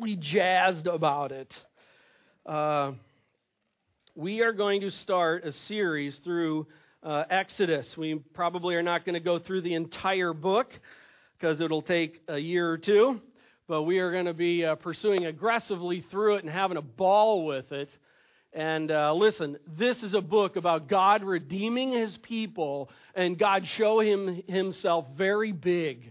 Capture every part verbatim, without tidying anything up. really jazzed about it. Uh, we are going to start a series through uh, Exodus. We probably are not going to go through the entire book because it'll take a year or two, but we are going to be uh, pursuing aggressively through it and having a ball with it. And uh, listen, this is a book about God redeeming his people and God showing him, himself very big.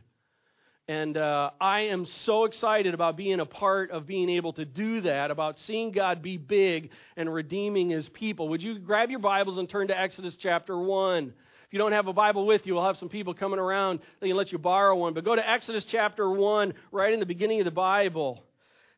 And uh, I am so excited about being a part of being able to do that, about seeing God be big and redeeming his people. Would you grab your Bibles and turn to Exodus chapter one? If you don't have a Bible with you, we'll have some people coming around. They can let you borrow one. But go to Exodus chapter one, right in the beginning of the Bible.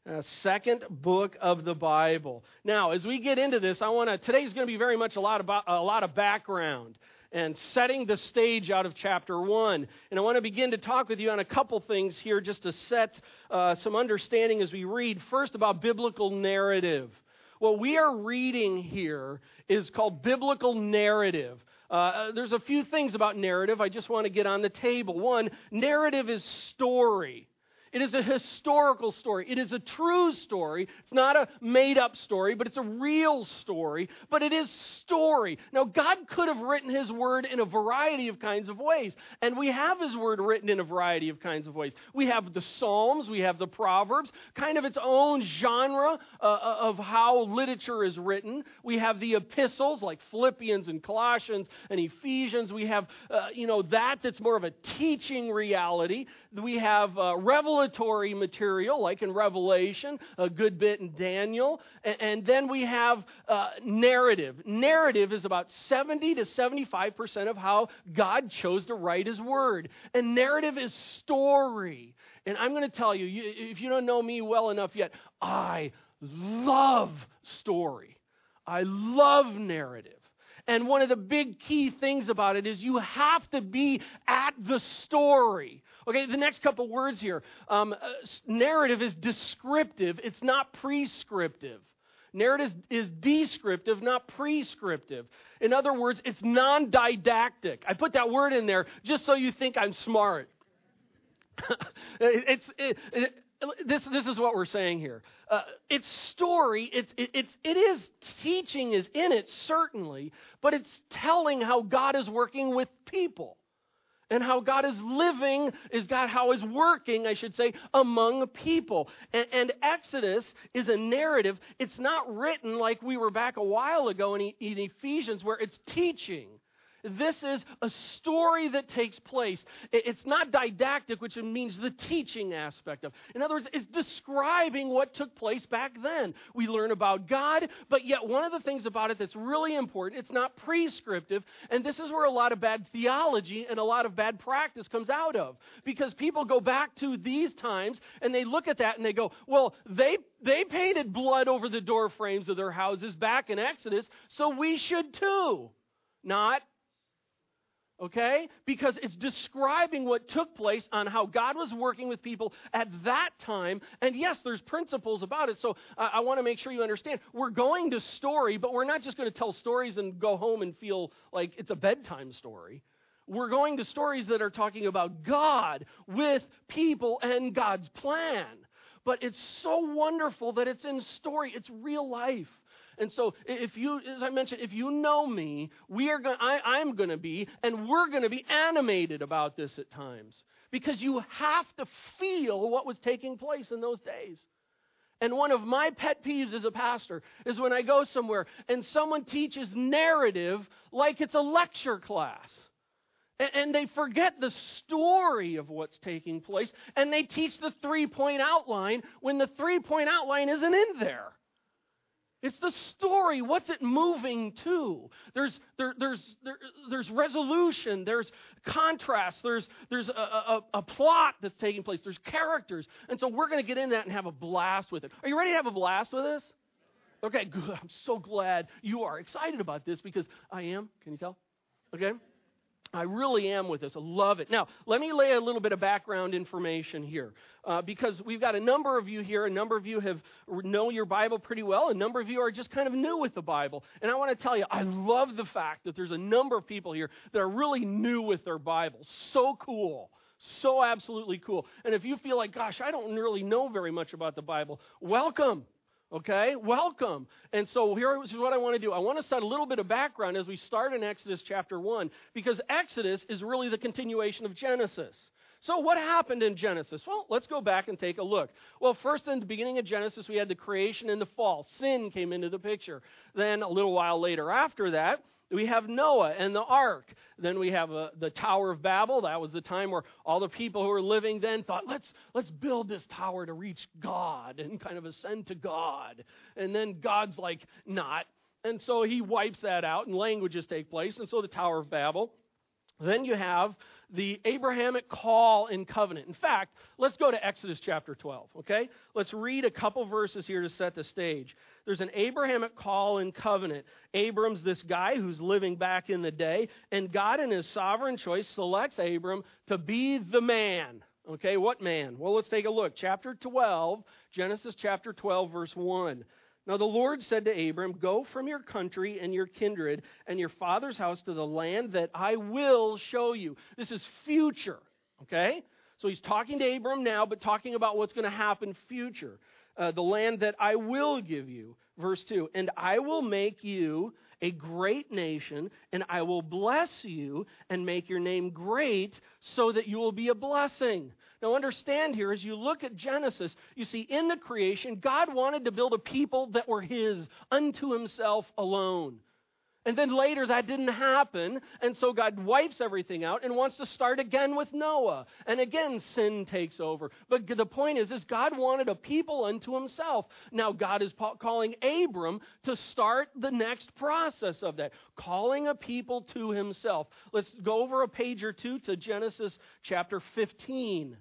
Uh, second book of the Bible. Now, as we get into this, I want to. Today's going to be very much a lot about a lot of background and setting the stage out of chapter one. And I want to begin to talk with you on a couple things here just to set uh, some understanding as we read. First, about biblical narrative. What we are reading here is called biblical narrative. Uh, there's a few things about narrative I just want to get on the table. One, narrative is story. It is a historical story. It is a true story. It's not a made-up story, but it's a real story. But it is story. Now, God could have written his word in a variety of kinds of ways. And we have his word written in a variety of kinds of ways. We have the Psalms. We have the Proverbs. Kind of its own genre uh, of how literature is written. We have the epistles like Philippians and Colossians and Ephesians. We have, uh, you know, that that's more of a teaching reality. We have uh, Revelation. Revelatory material, like in Revelation, a good bit in Daniel. And then we have uh, narrative. Narrative is about seventy to seventy-five percent of how God chose to write his word. And narrative is story. And I'm going to tell you, if you don't know me well enough yet, I love story. I love narrative. And one of the big key things about it is you have to be at the story. Okay, the next couple words here. Um, uh, narrative is descriptive. It's not prescriptive. Narrative is descriptive, not prescriptive. In other words, it's non-didactic. I put that word in there just so you think I'm smart. it's... It, it, This this is what we're saying here. Uh, it's story. It's it, it's it is teaching is in it certainly, but it's telling how God is working with people, and how God is living is God how is working I should say among people. And, and Exodus is a narrative. It's not written like we were back a while ago in, e, in Ephesians where it's teaching. This is a story that takes place. It's not didactic, which means the teaching aspect of it. In other words, it's describing what took place back then. We learn about God, but yet one of the things about it that's really important, it's not prescriptive, and this is where a lot of bad theology and a lot of bad practice comes out of. Because people go back to these times, and they look at that and they go, well, they they painted blood over the door frames of their houses back in Exodus, so we should too. Not. Okay? Because it's describing what took place on how God was working with people at that time. And yes, there's principles about it. So I, I want to make sure you understand. We're going to story, but we're not just going to tell stories and go home and feel like it's a bedtime story. We're going to stories that are talking about God with people and God's plan. But it's so wonderful that it's in story. It's real life. And so, if you, as I mentioned, if you know me, we are going. I'm going to be, and we're going to be animated about this at times, because you have to feel what was taking place in those days. And one of my pet peeves as a pastor is when I go somewhere and someone teaches narrative like it's a lecture class, and, and they forget the story of what's taking place, and they teach the three-point outline when the three-point outline isn't in there. It's the story. What's it moving to? There's there, there's there, there's resolution. There's contrast. There's there's a, a, a plot that's taking place. There's characters, and so we're going to get in that and have a blast with it. Are you ready to have a blast with this? Okay, good. I'm so glad you are excited about this because I am. Can you tell? Okay, I really am with this. I love it. Now, let me lay a little bit of background information here uh, because we've got a number of you here. A number of you have know your Bible pretty well. A number of you are just kind of new with the Bible. And I want to tell you, I love the fact that there's a number of people here that are really new with their Bible. So cool. so absolutely cool. And if you feel like, gosh, I don't really know very much about the Bible, welcome. Okay, welcome. And so here is what I want to do. I want to start a little bit of background as we start in Exodus chapter one, because Exodus is really the continuation of Genesis. So what happened in Genesis? Well, let's go back and take a look. Well, first in the beginning of Genesis, we had the creation and the fall. Sin came into the picture. Then a little while later after that, we have Noah and the ark. Then we have uh, the Tower of Babel. That was the time where all the people who were living then thought, let's let's build this tower to reach God and kind of ascend to God. And then God's like, not. And so he wipes that out and languages take place. And so the Tower of Babel. Then you have the Abrahamic call and covenant. In fact, let's go to Exodus chapter twelve, okay? Let's read a couple verses here to set the stage. There's an Abrahamic call and covenant. Abram's this guy who's living back in the day, and God in his sovereign choice selects Abram to be the man. Okay, what man? Well, let's take a look. Chapter twelve, Genesis chapter twelve, verse one. Now the Lord said to Abram, go from your country and your kindred and your father's house to the land that I will show you. This is future, okay? So he's talking to Abram now, but talking about what's going to happen future. Uh, the land that I will give you, verse two, and I will make you a great nation, and I will bless you and make your name great so that you will be a blessing. Now understand here, as you look at Genesis, you see in the creation, God wanted to build a people that were his, unto himself alone. And then later that didn't happen, and so God wipes everything out and wants to start again with Noah. And again, sin takes over. But the point is, is God wanted a people unto himself. Now God is calling Abram to start the next process of that, calling a people to himself. Let's go over a page or two to Genesis chapter fifteen.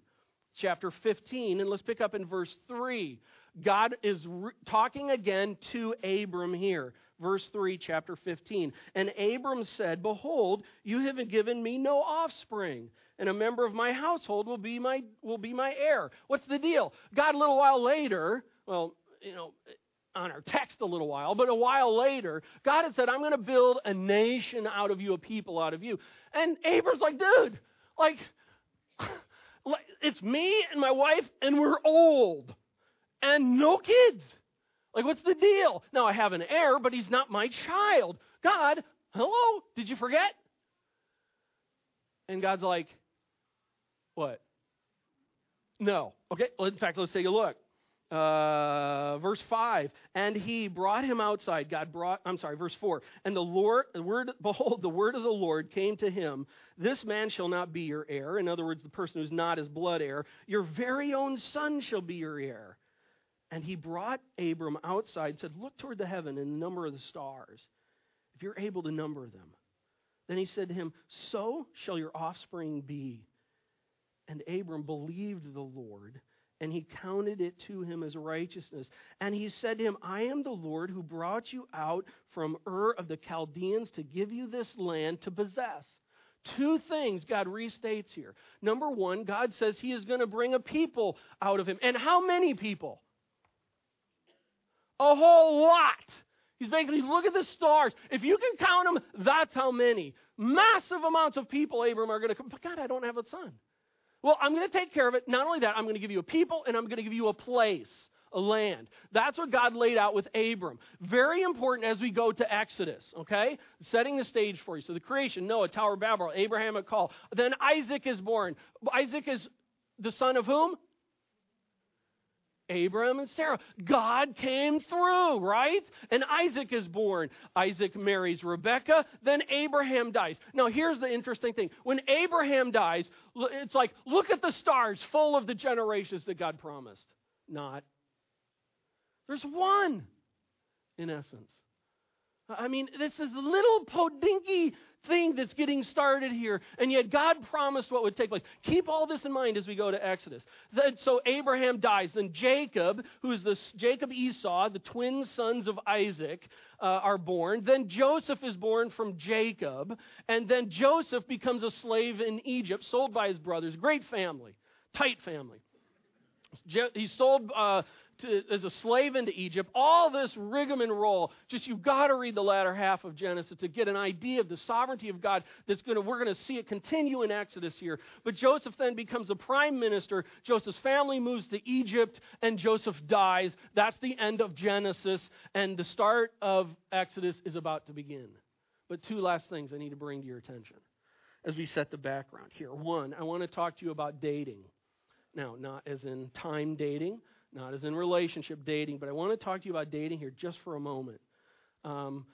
Chapter fifteen, and let's pick up in verse three. God is re- talking again to Abram here. Verse three, chapter fifteen. And Abram said, behold, you have given me no offspring, and a member of my household will be my will be my heir. What's the deal? God, a little while later, well, you know, on our text a little while, but a while later, God had said, I'm going to build a nation out of you, a people out of you. And Abram's like, dude, like, it's me and my wife, and we're old, and no kids. Like, what's the deal? Now, I have an heir, but he's not my child. God, hello? Did you forget? And God's like, what? No. Okay, well, in fact, let's take a look. Uh, verse five, and he brought him outside. God brought, I'm sorry, verse four. And the Lord, the word, behold, the word of the Lord came to him. This man shall not be your heir. In other words, the person who's not his blood heir. Your very own son shall be your heir. And he brought Abram outside and said, look toward the heaven and number the stars, if you're able to number them. Then he said to him, so shall your offspring be. And Abram believed the Lord, and he counted it to him as righteousness. And he said to him, I am the Lord who brought you out from Ur of the Chaldeans to give you this land to possess. Two things God restates here. Number one, God says he is going to bring a people out of him. And how many people? A whole lot. He's basically, look at the stars. If you can count them, that's how many. Massive amounts of people, Abram, are going to come. But God, I don't have a son. Well, I'm going to take care of it. Not only that, I'm going to give you a people, and I'm going to give you a place, a land. That's what God laid out with Abram. Very important as we go to Exodus, okay? Setting the stage for you. So the creation, Noah, Tower of Babel, Abrahamic call. Then Isaac is born. Isaac is the son of whom? Abraham and Sarah. God came through, right? And Isaac is born. Isaac marries Rebekah, then Abraham dies. Now, here's the interesting thing. When Abraham dies, it's like, look at the stars full of the generations that God promised. Not. There's one, in essence. I mean, this is a little podinky thing that's getting started here, and yet God promised what would take place. Keep all this in mind as we go to Exodus. Then, so Abraham dies. Then Jacob, who is the Jacob Esau, the twin sons of Isaac, uh, are born. Then Joseph is born from Jacob, and then Joseph becomes a slave in Egypt, sold by his brothers. Great family, tight family. He's sold uh, to, as a slave into Egypt, all this rigmarole. Just you've got to read the latter half of Genesis to get an idea of the sovereignty of God that's going to, we're going to see it continue in Exodus here. But Joseph then becomes the prime minister. Joseph's family moves to Egypt, and Joseph dies. That's the end of Genesis, and the start of Exodus is about to begin. But two last things I need to bring to your attention as we set the background here. One, I want to talk to you about dating. Now, not as in time dating, not as in relationship dating, but I want to talk to you about dating here just for a moment. Um,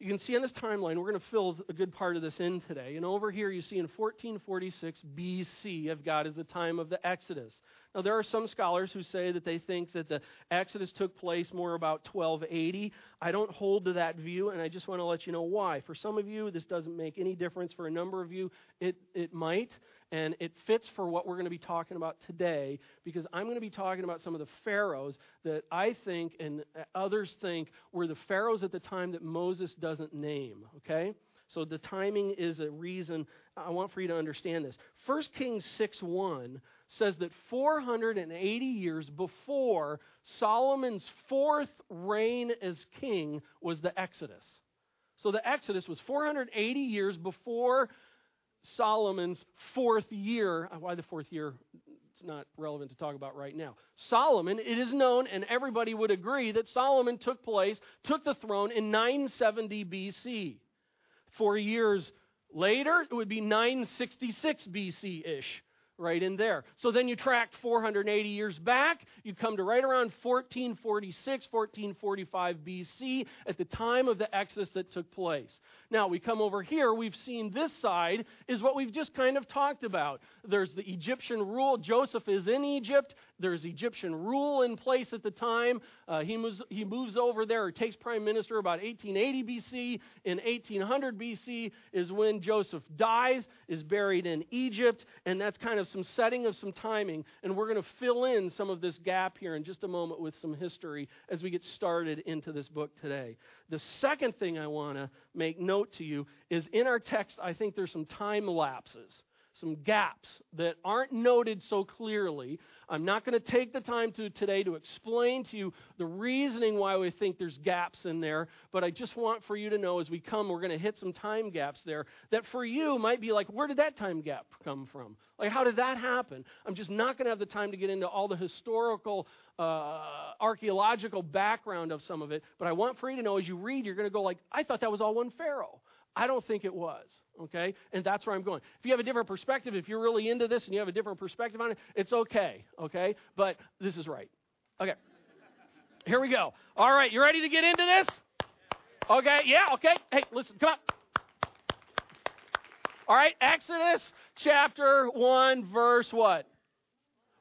you can see on this timeline, we're going to fill a good part of this in today. And over here you see in fourteen forty-six B C, I've got is the time of the Exodus. Now, there are some scholars who say that they think that the Exodus took place more about twelve eighty. I don't hold to that view, and I just want to let you know why. For some of you, this doesn't make any difference. For a number of you, it, it might, and it fits for what we're going to be talking about today, because I'm going to be talking about some of the pharaohs that I think and others think were the pharaohs at the time that Moses doesn't name, okay? So the timing is a reason I want for you to understand this. First Kings six one says that four hundred eighty years before Solomon's fourth reign as king was the Exodus. So the Exodus was four hundred eighty years before Solomon's fourth year. Why the fourth year? It's not relevant to talk about right now. Solomon, it is known, and everybody would agree, that Solomon took place, took the throne in nine seventy B C Four years later, it would be nine sixty-six B C-ish, right in there. So then you track four hundred eighty years back, you come to right around fourteen forty-six, fourteen forty-five B C at the time of the Exodus that took place. Now, we come over here, we've seen this side is what we've just kind of talked about. There's the Egyptian rule. Joseph is in Egypt. There's Egyptian rule in place at the time. Uh, he moves he moves over there, or takes prime minister about eighteen eighty B C In eighteen hundred B C is when Joseph dies, is buried in Egypt, and that's kind of some setting of some timing, and we're going to fill in some of this gap here in just a moment with some history as we get started into this book today. The second thing I want to make note to you is in our text, I think there's some time lapses, some gaps that aren't noted so clearly. I'm not going to take the time to today to explain to you the reasoning why we think there's gaps in there, but I just want for you to know as we come, we're going to hit some time gaps there that for you might be like, where did that time gap come from? Like, how did that happen? I'm just not going to have the time to get into all the historical, uh, archaeological background of some of it, but I want for you to know as you read, you're going to go like, I thought that was all one pharaoh. I don't think it was, okay? And that's where I'm going. If you have a different perspective, if you're really into this and you have a different perspective on it, it's okay, okay? But this is right. Okay, here we go. All right, you ready to get into this? Okay, yeah, okay. Hey, listen, come on. All right, Exodus chapter one, verse what?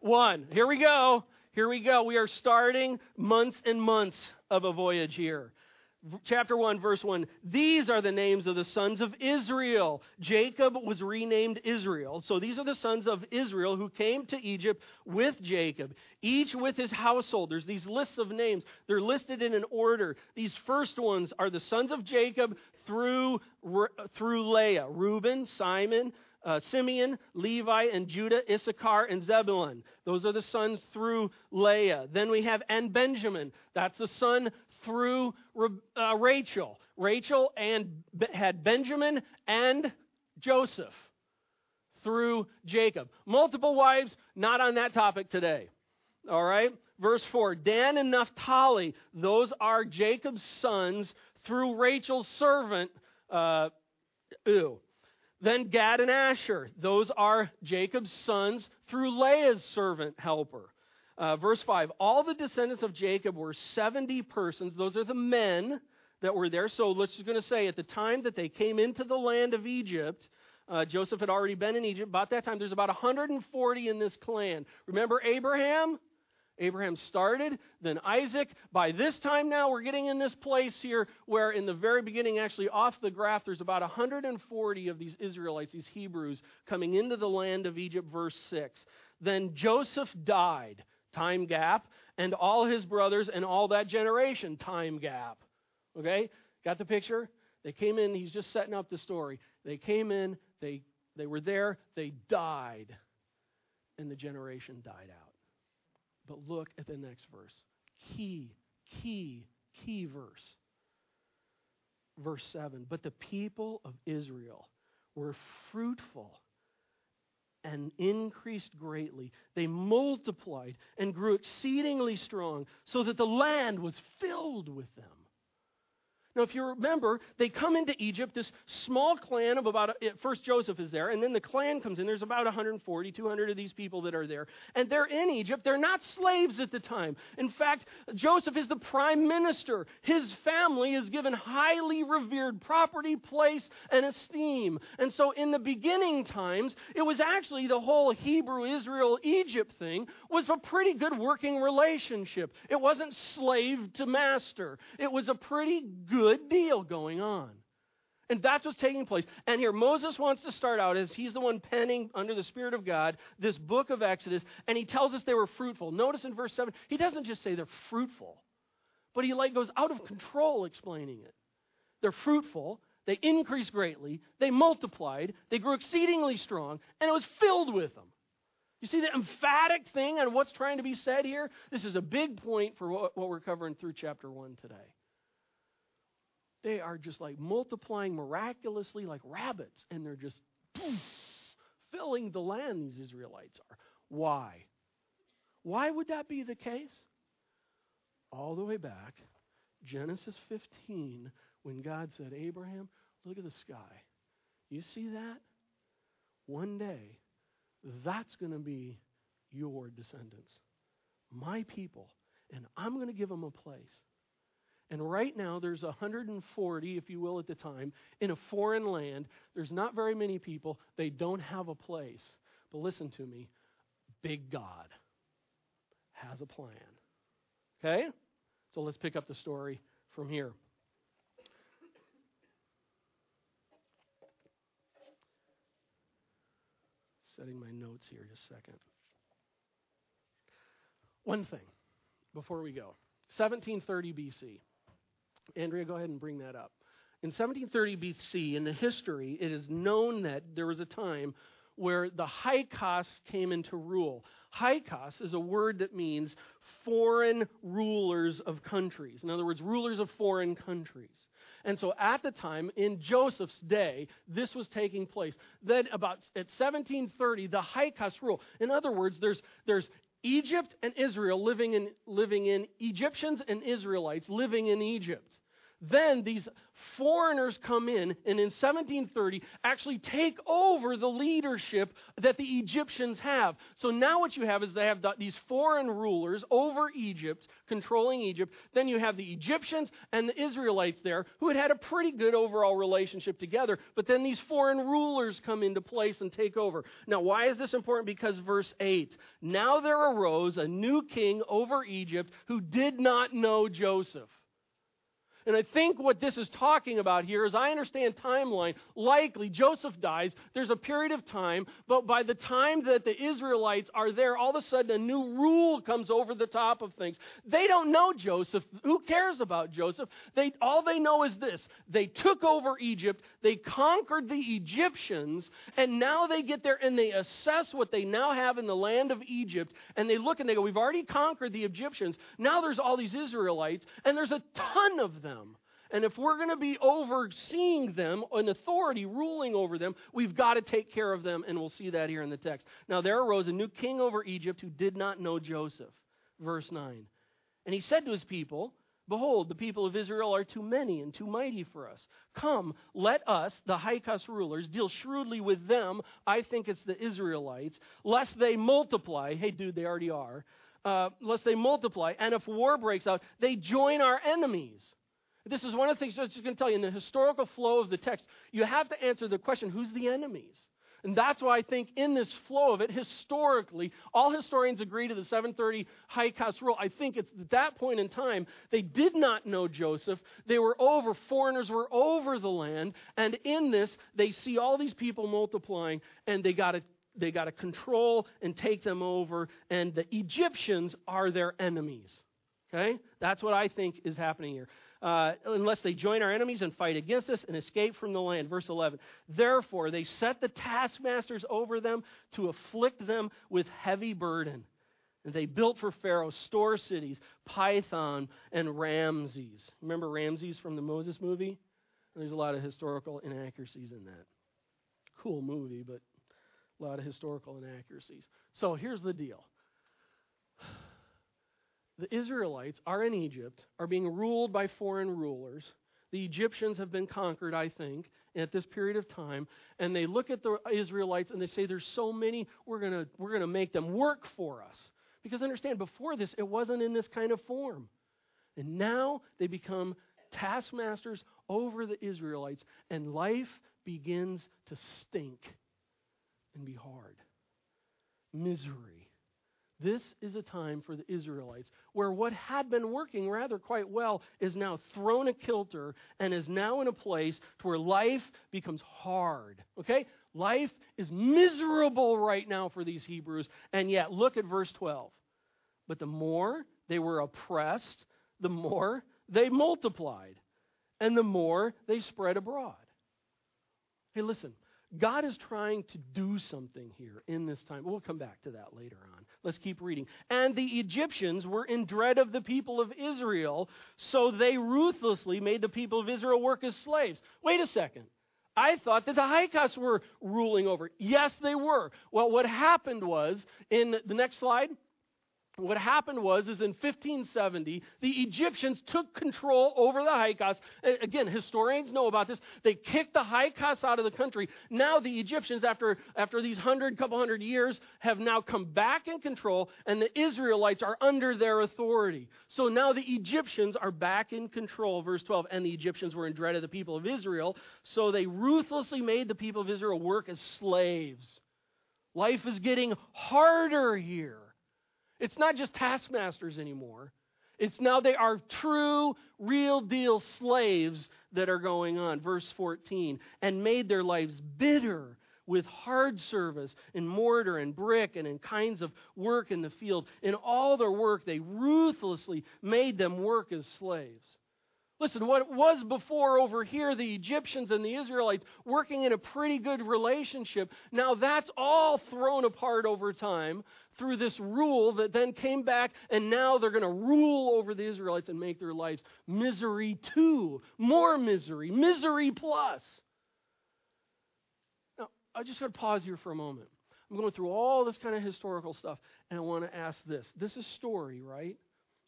one. Here we go. Here we go. We are starting months and months of a voyage here. Chapter one, verse one, these are the names of the sons of Israel. Jacob was renamed Israel. So these are the sons of Israel who came to Egypt with Jacob, each with his household. There's these lists of names. They're listed in an order. These first ones are the sons of Jacob through, through Leah, Reuben, Simon, Uh, Simeon, Levi, and Judah, Issachar, and Zebulun. Those are the sons through Leah. Then we have, and Benjamin. That's the son through uh, Rachel. Rachel and had Benjamin and Joseph through Jacob. Multiple wives, not on that topic today. All right? Verse four, Dan and Naphtali. Those are Jacob's sons through Rachel's servant, uh, ew. Then Gad and Asher, those are Jacob's sons through Leah's servant helper. Uh, verse five, all the descendants of Jacob were seventy persons. Those are the men that were there. So let's just going to say at the time that they came into the land of Egypt, uh, Joseph had already been in Egypt. About that time, there's about one hundred forty in this clan. Remember Abraham? Abraham started, then Isaac. By this time now, we're getting in this place here where in the very beginning, actually off the graph, there's about one hundred forty of these Israelites, these Hebrews, coming into the land of Egypt, verse six. Then Joseph died, time gap, and all his brothers and all that generation, time gap. Okay? Got the picture? They came in, he's just setting up the story. They came in, they they were there, they died, and the generation died out. But look at the next verse. key, key, key verse. Verse seven, but the people of Israel were fruitful and increased greatly. They multiplied and grew exceedingly strong, so that the land was filled with them. Now, if you remember, they come into Egypt, this small clan of about, first Joseph is there, and then the clan comes in. There's about one hundred forty, two hundred of these people that are there. And they're in Egypt. They're not slaves at the time. In fact, Joseph is the prime minister. His family is given highly revered property, place, and esteem. And so in the beginning times, it was actually the whole Hebrew, Israel, Egypt thing was a pretty good working relationship. It wasn't slave to master. It was a pretty good Good deal going on. And that's what's taking place. And here Moses wants to start out as he's the one penning under the Spirit of God this book of Exodus, and he tells us they were fruitful. Notice in verse seven, he doesn't just say they're fruitful, but he like goes out of control explaining it. They're fruitful, they increased greatly, they multiplied, they grew exceedingly strong, and it was filled with them. You see the emphatic thing on what's trying to be said here? This is a big point for what, what we're covering through chapter one today. They are just like multiplying miraculously like rabbits, and they're just poof, filling the land, these Israelites are. Why? Why would that be the case? All the way back, Genesis fifteen, when God said, Abraham, look at the sky. You see that? One day, that's going to be your descendants, my people, and I'm going to give them a place. And right now, there's one hundred forty, if you will, at the time, in a foreign land. There's not very many people. They don't have a place. But listen to me. Big God has a plan. Okay? So let's pick up the story from here. Setting my notes here just a second. One thing before we go. seventeen thirty B C Andrea, go ahead and bring that up. In seventeen thirty B C, in the history, it is known that there was a time where the Hyksos came into rule. Hyksos is a word that means foreign rulers of countries. In other words, rulers of foreign countries. And so at the time, in Joseph's day, this was taking place. Then about at seventeen thirty, the Hyksos rule. In other words, there's there's Egypt and Israel living in living in Egyptians and Israelites living in Egypt. Then these foreigners come in and in seventeen thirty actually take over the leadership that the Egyptians have. So now what you have is they have these foreign rulers over Egypt, controlling Egypt. Then you have the Egyptians and the Israelites there who had had a pretty good overall relationship together. But then these foreign rulers come into place and take over. Now why is this important? Because verse eight, now there arose a new king over Egypt who did not know Joseph. And I think what this is talking about here is I understand timeline. Likely Joseph dies. There's a period of time. But by the time that the Israelites are there, all of a sudden a new rule comes over the top of things. They don't know Joseph. Who cares about Joseph? They, all they know is this. They took over Egypt. They conquered the Egyptians. And now they get there and they assess what they now have in the land of Egypt. And they look and they go, we've already conquered the Egyptians. Now there's all these Israelites. And there's a ton of them. And if we're going to be overseeing them, an authority ruling over them, we've got to take care of them, and we'll see that here in the text. Now there arose a new king over Egypt who did not know Joseph. Verse nine. And he said to his people, behold, the people of Israel are too many and too mighty for us. Come, let us, the Hyksos rulers, deal shrewdly with them. I think it's the Israelites, lest they multiply. Hey, dude, they already are. Uh, lest they multiply. And if war breaks out, they join our enemies. This is one of the things I was just going to tell you. In the historical flow of the text, you have to answer the question, who's the enemies? And that's why I think in this flow of it, historically, all historians agree to the seven thirty Hyksos rule. I think it's at that point in time, they did not know Joseph. They were over, foreigners were over the land. And in this, they see all these people multiplying, and they got to they got to control and take them over. And the Egyptians are their enemies. Okay? That's what I think is happening here. Uh, unless they join our enemies and fight against us and escape from the land. Verse eleven, therefore they set the taskmasters over them to afflict them with heavy burden. And they built for Pharaoh store cities, Pithon and Ramses. Remember Ramses from the Moses movie? There's a lot of historical inaccuracies in that. Cool movie, but a lot of historical inaccuracies. So here's the deal. The Israelites are in Egypt, are being ruled by foreign rulers. The Egyptians have been conquered, I think, at this period of time. And they look at the Israelites and they say, there's so many, we're gonna we're gonna make them work for us. Because understand, before this, it wasn't in this kind of form. And now they become taskmasters over the Israelites, and life begins to stink and be hard. Misery. This is a time for the Israelites where what had been working rather quite well is now thrown a kilter and is now in a place to where life becomes hard. Okay? Life is miserable right now for these Hebrews, and yet look at verse twelve. But the more they were oppressed, the more they multiplied, and the more they spread abroad. Hey, listen. God is trying to do something here in this time. We'll come back to that later on. Let's keep reading. And the Egyptians were in dread of the people of Israel, so they ruthlessly made the people of Israel work as slaves. Wait a second. I thought that the Hyksos were ruling over. Yes, they were. Well, what happened was, in the next slide, what happened was, is in fifteen seventy, the Egyptians took control over the Hyksos. Again, historians know about this. They kicked the Hyksos out of the country. Now the Egyptians, after after these hundred, couple hundred years, have now come back in control, and the Israelites are under their authority. So now the Egyptians are back in control. Verse twelve, and the Egyptians were in dread of the people of Israel, so they ruthlessly made the people of Israel work as slaves. Life is getting harder here. It's not just taskmasters anymore. It's now they are true, real deal slaves that are going on. Verse fourteen, and made their lives bitter with hard service in mortar and brick and in kinds of work in the field. In all their work, they ruthlessly made them work as slaves. Listen, what was before over here, the Egyptians and the Israelites working in a pretty good relationship, now that's all thrown apart over time through this rule that then came back, and now they're going to rule over the Israelites and make their lives misery too. More misery. Misery plus. Now, I just got to pause here for a moment. I'm going through all this kind of historical stuff, and I want to ask this. This is story, right?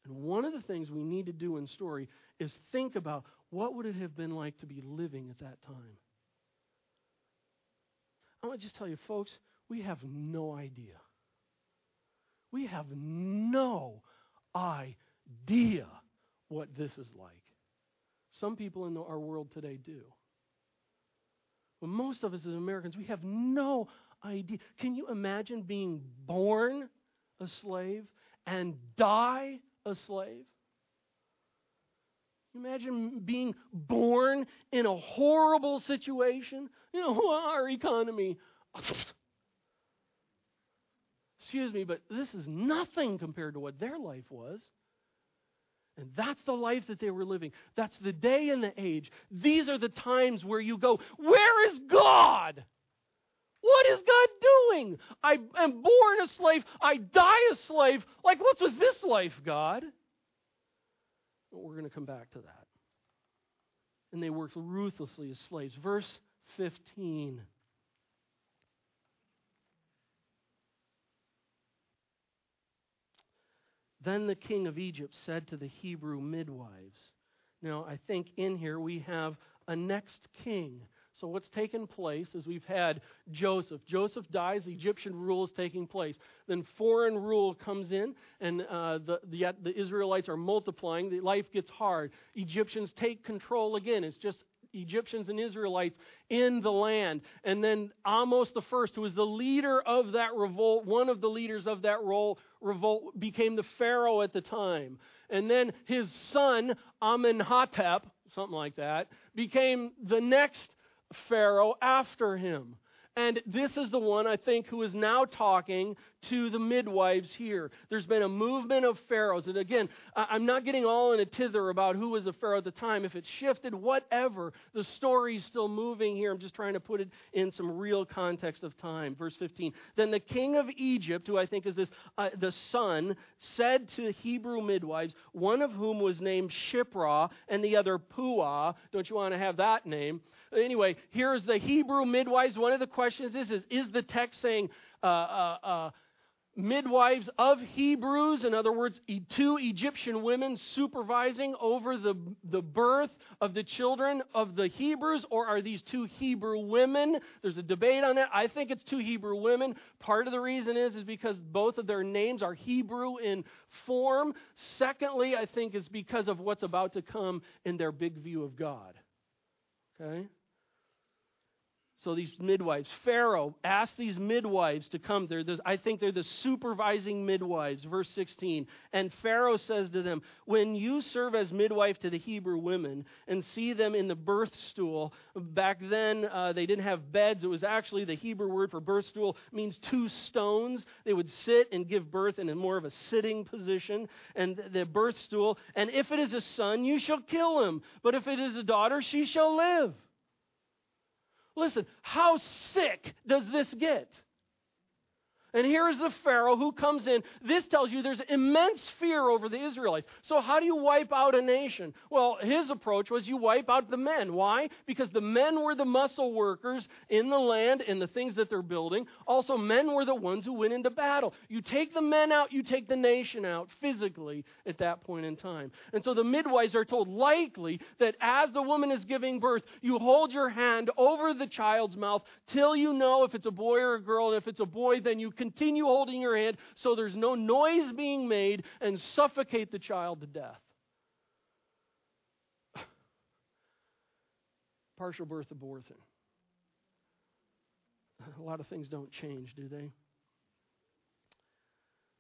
And one of the things we need to do in story is think about what would it have been like to be living at that time. I want to just tell you, folks, we have no idea. We have no idea what this is like. Some people in our world today do. But most of us as Americans, we have no idea. Can you imagine being born a slave and die a slave? Imagine being born in a horrible situation. You know, our economy. Excuse me, but this is nothing compared to what their life was. And that's the life that they were living. That's the day and the age. These are the times where you go, where is God? What is God doing? I am born a slave. I die a slave. Like, what's with this life, God? But we're going to come back to that. And they worked ruthlessly as slaves. Verse fifteen. Then the king of Egypt said to the Hebrew midwives. Now, I think in here we have a next king. So what's taken place is we've had Joseph. Joseph dies. Egyptian rule is taking place. Then foreign rule comes in, and uh, the, the, the Israelites are multiplying. The life gets hard. Egyptians take control again. It's just Egyptians and Israelites in the land. And then Ahmose the First, who was the leader of that revolt, one of the leaders of that role, revolt, became the Pharaoh at the time. And then his son, Amenhotep, something like that, became the next Pharaoh after him. And this is the one, I think, who is now talking to the midwives here. There's been a movement of pharaohs. And again, I'm not getting all in a tither about who was the pharaoh at the time. If it shifted, whatever, the story's still moving here. I'm just trying to put it in some real context of time. Verse fifteen, then the king of Egypt, who I think is this, uh, the son, said to Hebrew midwives, one of whom was named Shiphrah and the other Puah. Don't you want to have that name? Anyway, here's the Hebrew midwives. One of the questions is, is, is the text saying uh, uh, uh, midwives of Hebrews, in other words, two Egyptian women supervising over the, the birth of the children of the Hebrews, or are these two Hebrew women? There's a debate on that. I think it's two Hebrew women. Part of the reason is, is because both of their names are Hebrew in form. Secondly, I think it's because of what's about to come in their big view of God. Okay? So these midwives, Pharaoh asked these midwives to come. They're the, I think they're the supervising midwives, verse sixteen. And Pharaoh says to them, when you serve as midwife to the Hebrew women and see them in the birth stool, back then uh, they didn't have beds. It was actually the Hebrew word for birth stool, means two stones. They would sit and give birth in more of a sitting position, and the birth stool. And if it is a son, you shall kill him. But if it is a daughter, she shall live. Listen, how sick does this get? And here is the Pharaoh who comes in. This tells you there's immense fear over the Israelites. So how do you wipe out a nation? Well, his approach was you wipe out the men. Why? Because the men were the muscle workers in the land and the things that they're building. Also, men were the ones who went into battle. You take the men out, you take the nation out physically at that point in time. And so the midwives are told likely that as the woman is giving birth, you hold your hand over the child's mouth till you know if it's a boy or a girl. And if it's a boy, then you continue holding your hand so there's no noise being made, and suffocate the child to death. Partial birth abortion. A lot of things don't change, do they?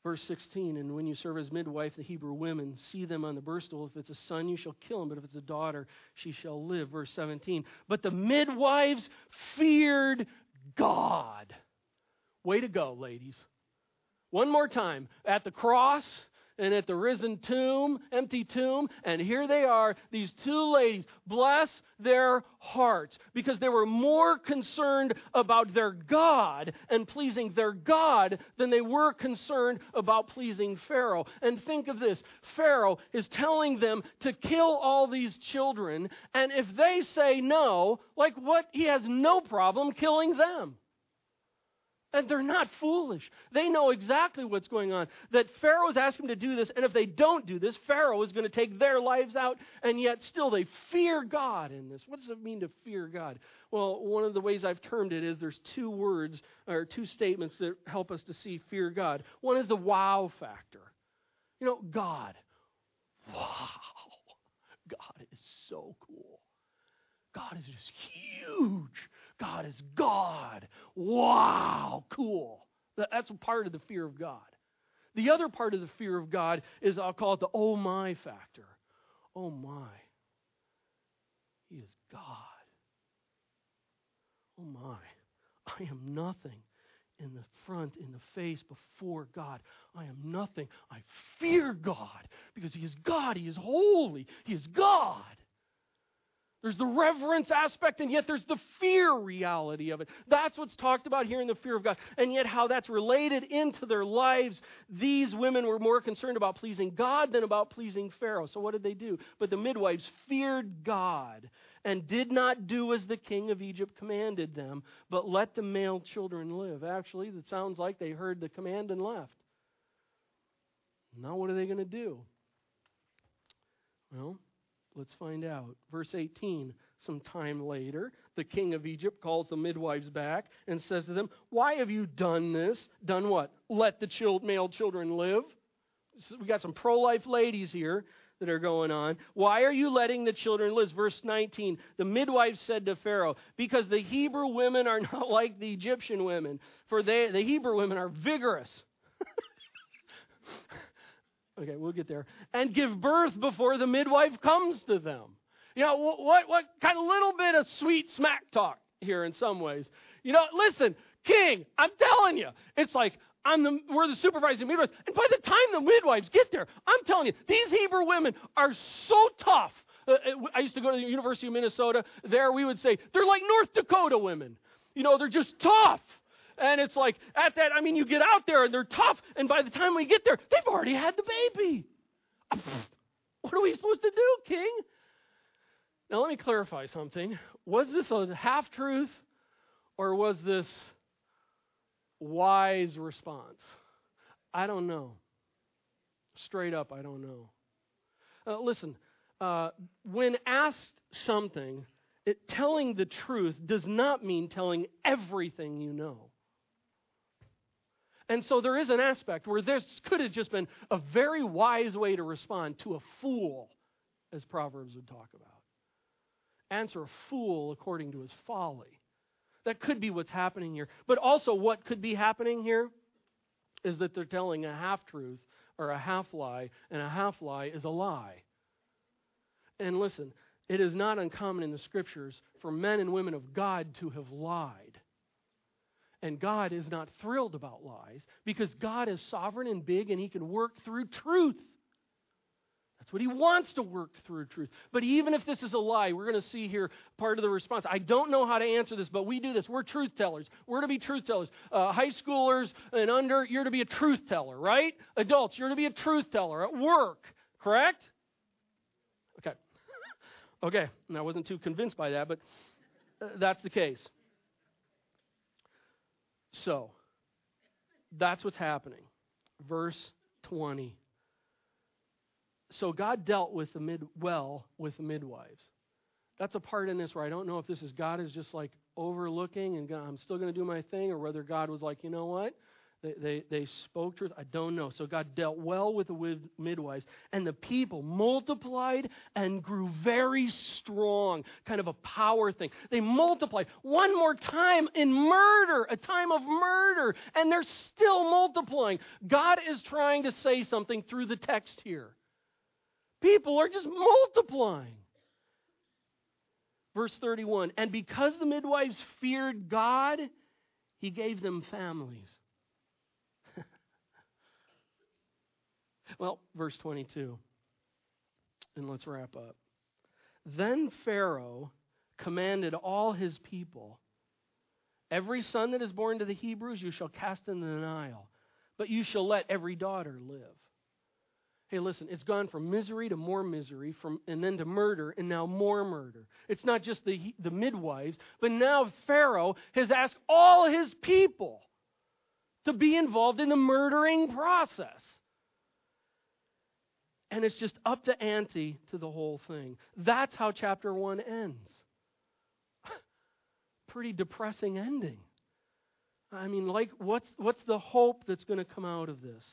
Verse sixteen, and when you serve as midwife, the Hebrew women, see them on the birth stool. If it's a son, you shall kill him, but if it's a daughter, she shall live. Verse seventeen, but the midwives feared God. Way to go, ladies. One more time. At the cross and at the risen tomb, empty tomb, and here they are, these two ladies. Bless their hearts, because they were more concerned about their God and pleasing their God than they were concerned about pleasing Pharaoh. And think of this. Pharaoh is telling them to kill all these children, and if they say no, like what? He has no problem killing them. And they're not foolish. They know exactly what's going on, that Pharaoh's asking them to do this, and if they don't do this, Pharaoh is going to take their lives out, and yet still they fear God in this. What does it mean to fear God? Well, one of the ways I've termed it is there's two words, or two statements that help us to see fear God. One is the wow factor. You know, God. Wow. God is so cool. God is just huge. God is God. Wow, cool. That's part of the fear of God. The other part of the fear of God is, I'll call it the oh my factor. Oh my. He is God. Oh my. I am nothing in the front, in the face, before God. I am nothing. I fear God because He is God. He is holy. He is God. There's the reverence aspect, and yet there's the fear reality of it. That's what's talked about here in the fear of God, and yet how that's related into their lives. These women were more concerned about pleasing God than about pleasing Pharaoh. So what did they do? But the midwives feared God and did not do as the king of Egypt commanded them, but let the male children live. Actually, that sounds like they heard the command and left. Now what are they going to do? Well, let's find out. Verse eighteen, some time later, the king of Egypt calls the midwives back and says to them, why have you done this? Done what? Let the child, male children live. So we got some pro-life ladies here that are going on. Why are you letting the children live? Verse nineteen, the midwives said to Pharaoh, because the Hebrew women are not like the Egyptian women, for they, the Hebrew women are vigorous. Okay, we'll get there. And give birth before the midwife comes to them. You know, what, what, what kind of little bit of sweet smack talk here in some ways. You know, listen, King, I'm telling you, it's like, I'm the, we're the supervising midwives. And by the time the midwives get there, I'm telling you, these Hebrew women are so tough. Uh, I used to go to the University of Minnesota. There we would say, they're like North Dakota women. You know, they're just tough. And it's like, at that, I mean, you get out there and they're tough. And by the time we get there, they've already had the baby. What are we supposed to do, King? Now, let me clarify something. Was this a half-truth or was this wise response? I don't know. Straight up, I don't know. Uh, listen, uh, when asked something, it, telling the truth does not mean telling everything you know. And so there is an aspect where this could have just been a very wise way to respond to a fool, as Proverbs would talk about. Answer a fool according to his folly. That could be what's happening here. But also what could be happening here is that they're telling a half-truth or a half-lie, and a half-lie is a lie. And listen, it is not uncommon in the Scriptures for men and women of God to have lied. And God is not thrilled about lies because God is sovereign and big and He can work through truth. That's what He wants to work through truth. But even if this is a lie, we're going to see here part of the response. I don't know how to answer this, but we do this. We're truth tellers. We're to be truth tellers. Uh, high schoolers and under, you're to be a truth teller, right? Adults, you're to be a truth teller at work, correct? Okay. Okay, and I wasn't too convinced by that, but that's the case. So, that's what's happening. Verse twenty. So God dealt with the mid well with the midwives. That's a part in this where I don't know if this is God is just like overlooking and I'm still going to do my thing, or whether God was like, you know what, they they, they spoke truth. I don't know. So God dealt well with the midwives, and the people multiplied and grew very strong. Kind of a power thing. They multiplied one more time in murder, a time of murder, and they're still multiplying. God is trying to say something through the text here. People are just multiplying. Verse thirty-one, and because the midwives feared God, He gave them families. Well, verse twenty-two, and let's wrap up. Then Pharaoh commanded all his people, every son that is born to the Hebrews you shall cast into the Nile, but you shall let every daughter live. Hey, listen, it's gone from misery to more misery, from and then to murder, and now more murder. It's not just the the midwives, but now Pharaoh has asked all his people to be involved in the murdering process. And it's just up to ante to the whole thing. That's how chapter one ends. Pretty depressing ending. I mean, like, what's what's the hope that's going to come out of this?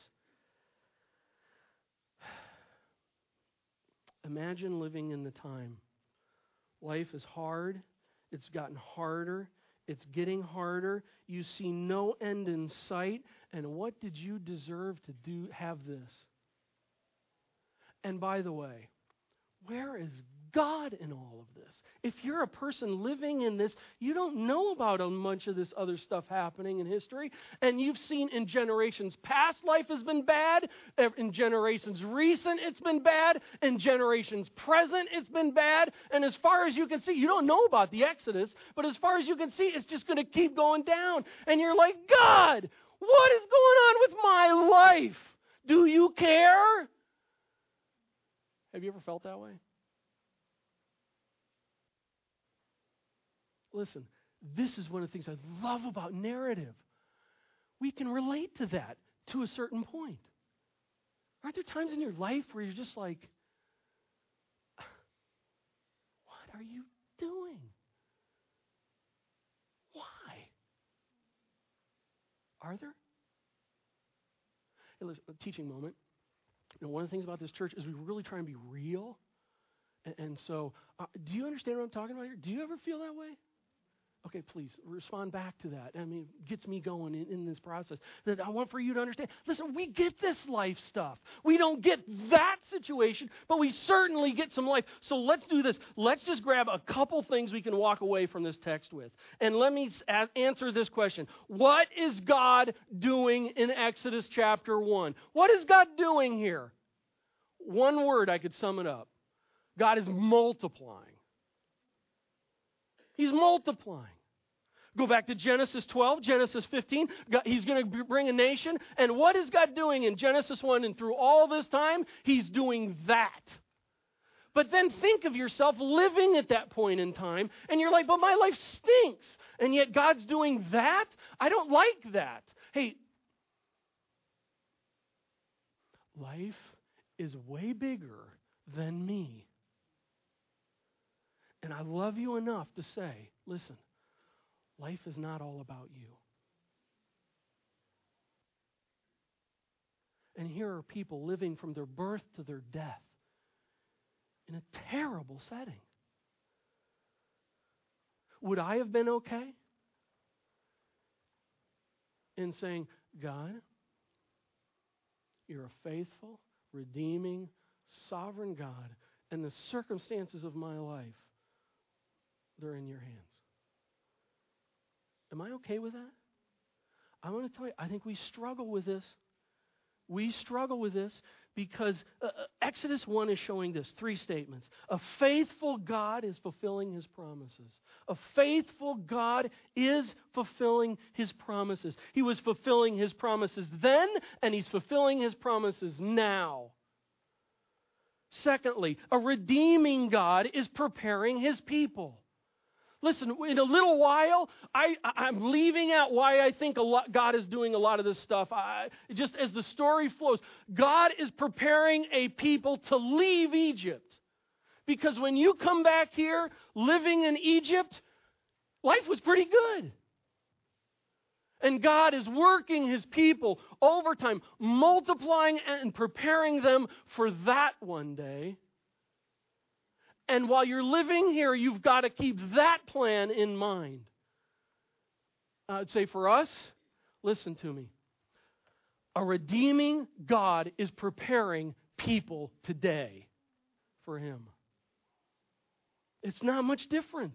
Imagine living in the time. Life is hard. It's gotten harder. It's getting harder. You see no end in sight. And what did you deserve to do? Have this? And by the way, where is God in all of this? If you're a person living in this, you don't know about a bunch of this other stuff happening in history. And you've seen in generations past, life has been bad. In generations recent, it's been bad. In generations present, it's been bad. And as far as you can see, you don't know about the Exodus, but as far as you can see, it's just going to keep going down. And you're like, God, what is going on with my life? Do you care? Have you ever felt that way? Listen, this is one of the things I love about narrative. We can relate to that to a certain point. Aren't there times in your life where you're just like, what are you doing? Why? Are there? Hey, listen, a teaching moment. You know, one of the things about this church is we really try and be real. And, and so, uh, do you understand what I'm talking about here? Do you ever feel that way? Okay, please respond back to that. I mean, it gets me going in, in this process. That I want for you to understand. Listen, we get this life stuff. We don't get that situation, but we certainly get some life. So let's do this. Let's just grab a couple things we can walk away from this text with. And let me answer this question. What is God doing in Exodus chapter one? What is God doing here? One word I could sum it up. God is multiplying. He's multiplying. Go back to Genesis twelve, Genesis fifteen. God, he's going to bring a nation. And what is God doing in Genesis one and through all this time? He's doing that. But then think of yourself living at that point in time. And you're like, but my life stinks. And yet God's doing that? I don't like that. Hey, life is way bigger than me. And I love you enough to say, listen, life is not all about you. And here are people living from their birth to their death in a terrible setting. Would I have been okay in saying, God, you're a faithful, redeeming, sovereign God, and the circumstances of my life, they're in your hands. Am I okay with that? I want to tell you, I think we struggle with this. We struggle with this because uh, Exodus one is showing this, three statements. A faithful God is fulfilling his promises. A faithful God is fulfilling his promises. He was fulfilling his promises then, and he's fulfilling his promises now. Secondly, a redeeming God is preparing his people. Listen, in a little while, I, I'm leaving out why I think a lot, God is doing a lot of this stuff. I, just as the story flows, God is preparing a people to leave Egypt. Because when you come back here, living in Egypt, life was pretty good. And God is working his people overtime, multiplying and preparing them for that one day. And while you're living here, you've got to keep that plan in mind. I would say for us, listen to me. A redeeming God is preparing people today for him. It's not much different.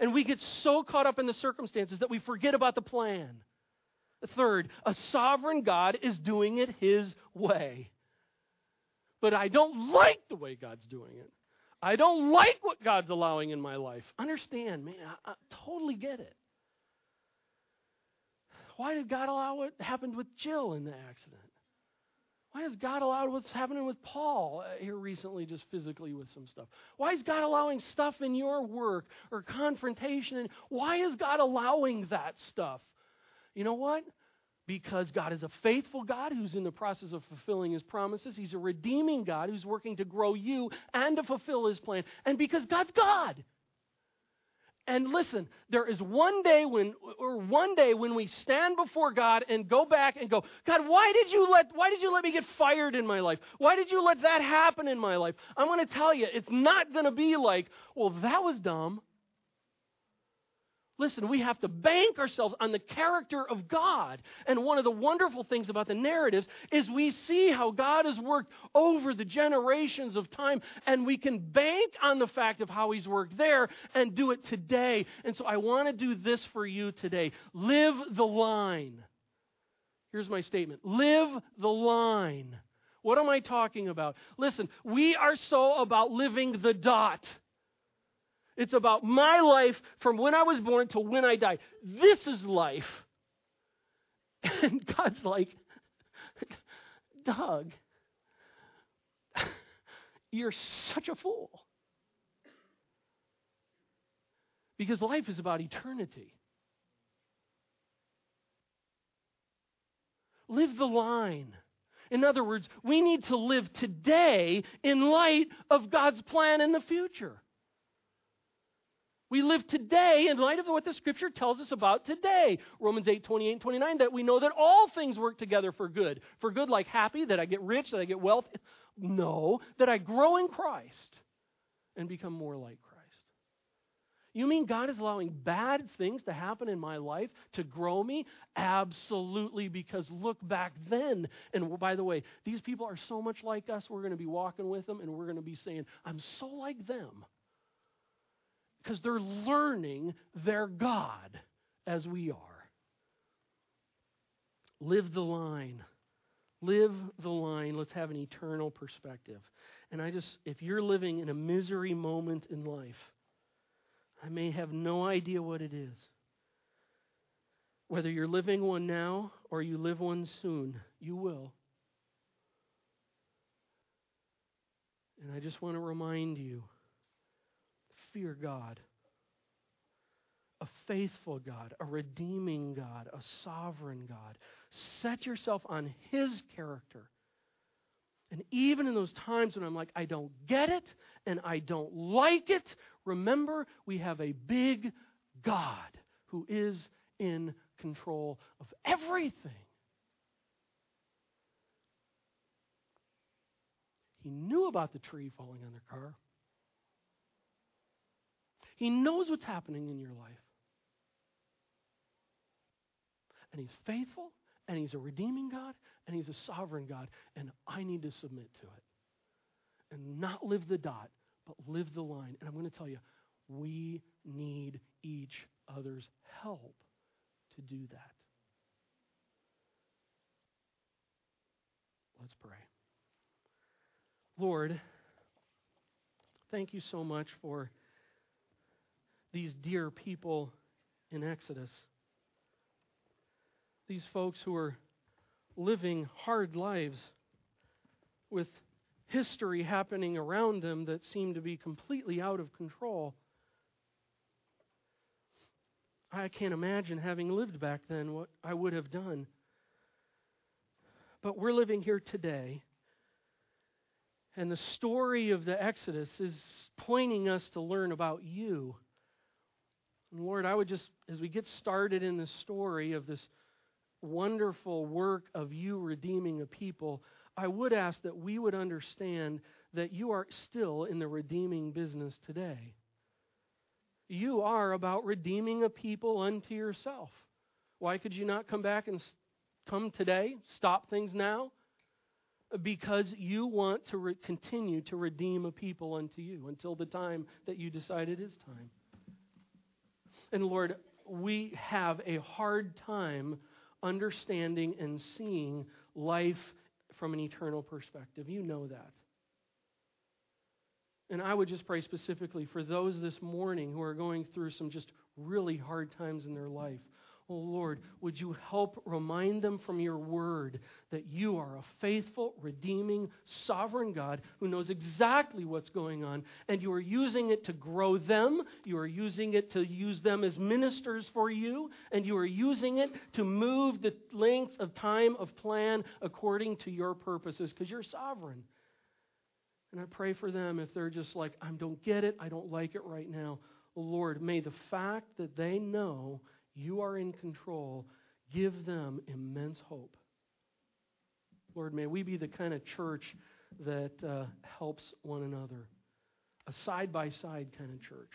And we get so caught up in the circumstances that we forget about the plan. Third, a sovereign God is doing it his way. But I don't like the way God's doing it. I don't like what God's allowing in my life. Understand, man, I, I totally get it. Why did God allow what happened with Jill in the accident? Why has God allowed what's happening with Paul here recently, just physically with some stuff? Why is God allowing stuff in your work or confrontation? And why is God allowing that stuff? You know what? Because God is a faithful God who's in the process of fulfilling his promises. He's a redeeming God who's working to grow you and to fulfill his plan. And because God's God. And listen, there is one day when, or one day when we stand before God and go back and go, God, why did you let, why did you let me get fired in my life? Why did you let that happen in my life? I'm going to tell you, it's not going to be like, well, that was dumb. Listen, we have to bank ourselves on the character of God. And one of the wonderful things about the narratives is we see how God has worked over the generations of time, and we can bank on the fact of how he's worked there and do it today. And so I want to do this for you today. Live the line. Here's my statement. Live the line. What am I talking about? Listen, we are so about living the dot. It's about my life from when I was born to when I die. This is life. And God's like, Doug, you're such a fool. Because life is about eternity. Live the line. In other words, we need to live today in light of God's plan in the future. We live today in light of what the Scripture tells us about today. Romans eight, twenty-eight and twenty-nine, that we know that all things work together for good. For good, like happy, that I get rich, that I get wealth. No, that I grow in Christ and become more like Christ. You mean God is allowing bad things to happen in my life to grow me? Absolutely, because look back then. And by the way, these people are so much like us, we're going to be walking with them and we're going to be saying, I'm so like them. Because they're learning their God as we are. Live the line. Live the line. Let's have an eternal perspective. And I just, if you're living in a misery moment in life, I may have no idea what it is. Whether you're living one now or you live one soon, you will. And I just want to remind you, fear God. A faithful God, a redeeming God, a sovereign God. Set yourself on His character. And even in those times when I'm like, I don't get it and I don't like it, remember, we have a big God who is in control of everything. He knew about the tree falling on their car. He knows what's happening in your life. And He's faithful, and He's a redeeming God, and He's a sovereign God, and I need to submit to it. And not live the dot, but live the line. And I'm going to tell you, we need each other's help to do that. Let's pray. Lord, thank you so much for these dear people in Exodus. These folks who are living hard lives with history happening around them that seem to be completely out of control. I can't imagine having lived back then what I would have done. But we're living here today, and the story of the Exodus is pointing us to learn about you. And Lord, I would just, as we get started in the story of this wonderful work of you redeeming a people, I would ask that we would understand that you are still in the redeeming business today. You are about redeeming a people unto yourself. Why could you not come back and come today, stop things now? Because you want to re- continue to redeem a people unto you until the time that you decide it is time. And Lord, we have a hard time understanding and seeing life from an eternal perspective. You know that. And I would just pray specifically for those this morning who are going through some just really hard times in their life. Oh Lord, would you help remind them from your word that you are a faithful, redeeming, sovereign God who knows exactly what's going on, and you are using it to grow them, you are using it to use them as ministers for you, and you are using it to move the length of time of plan according to your purposes, because you're sovereign. And I pray for them if they're just like, I don't get it, I don't like it right now. Oh Lord, may the fact that they know you are in control give them immense hope. Lord, may we be the kind of church that uh, helps one another, a side-by-side kind of church.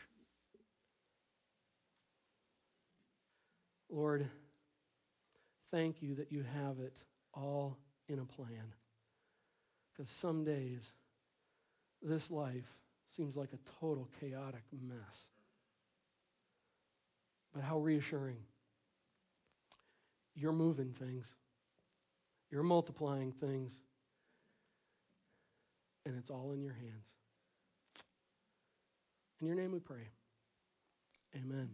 Lord, thank you that you have it all in a plan, because some days this life seems like a total chaotic mess. But how reassuring. You're moving things. You're multiplying things. And it's all in your hands. In your name we pray. Amen.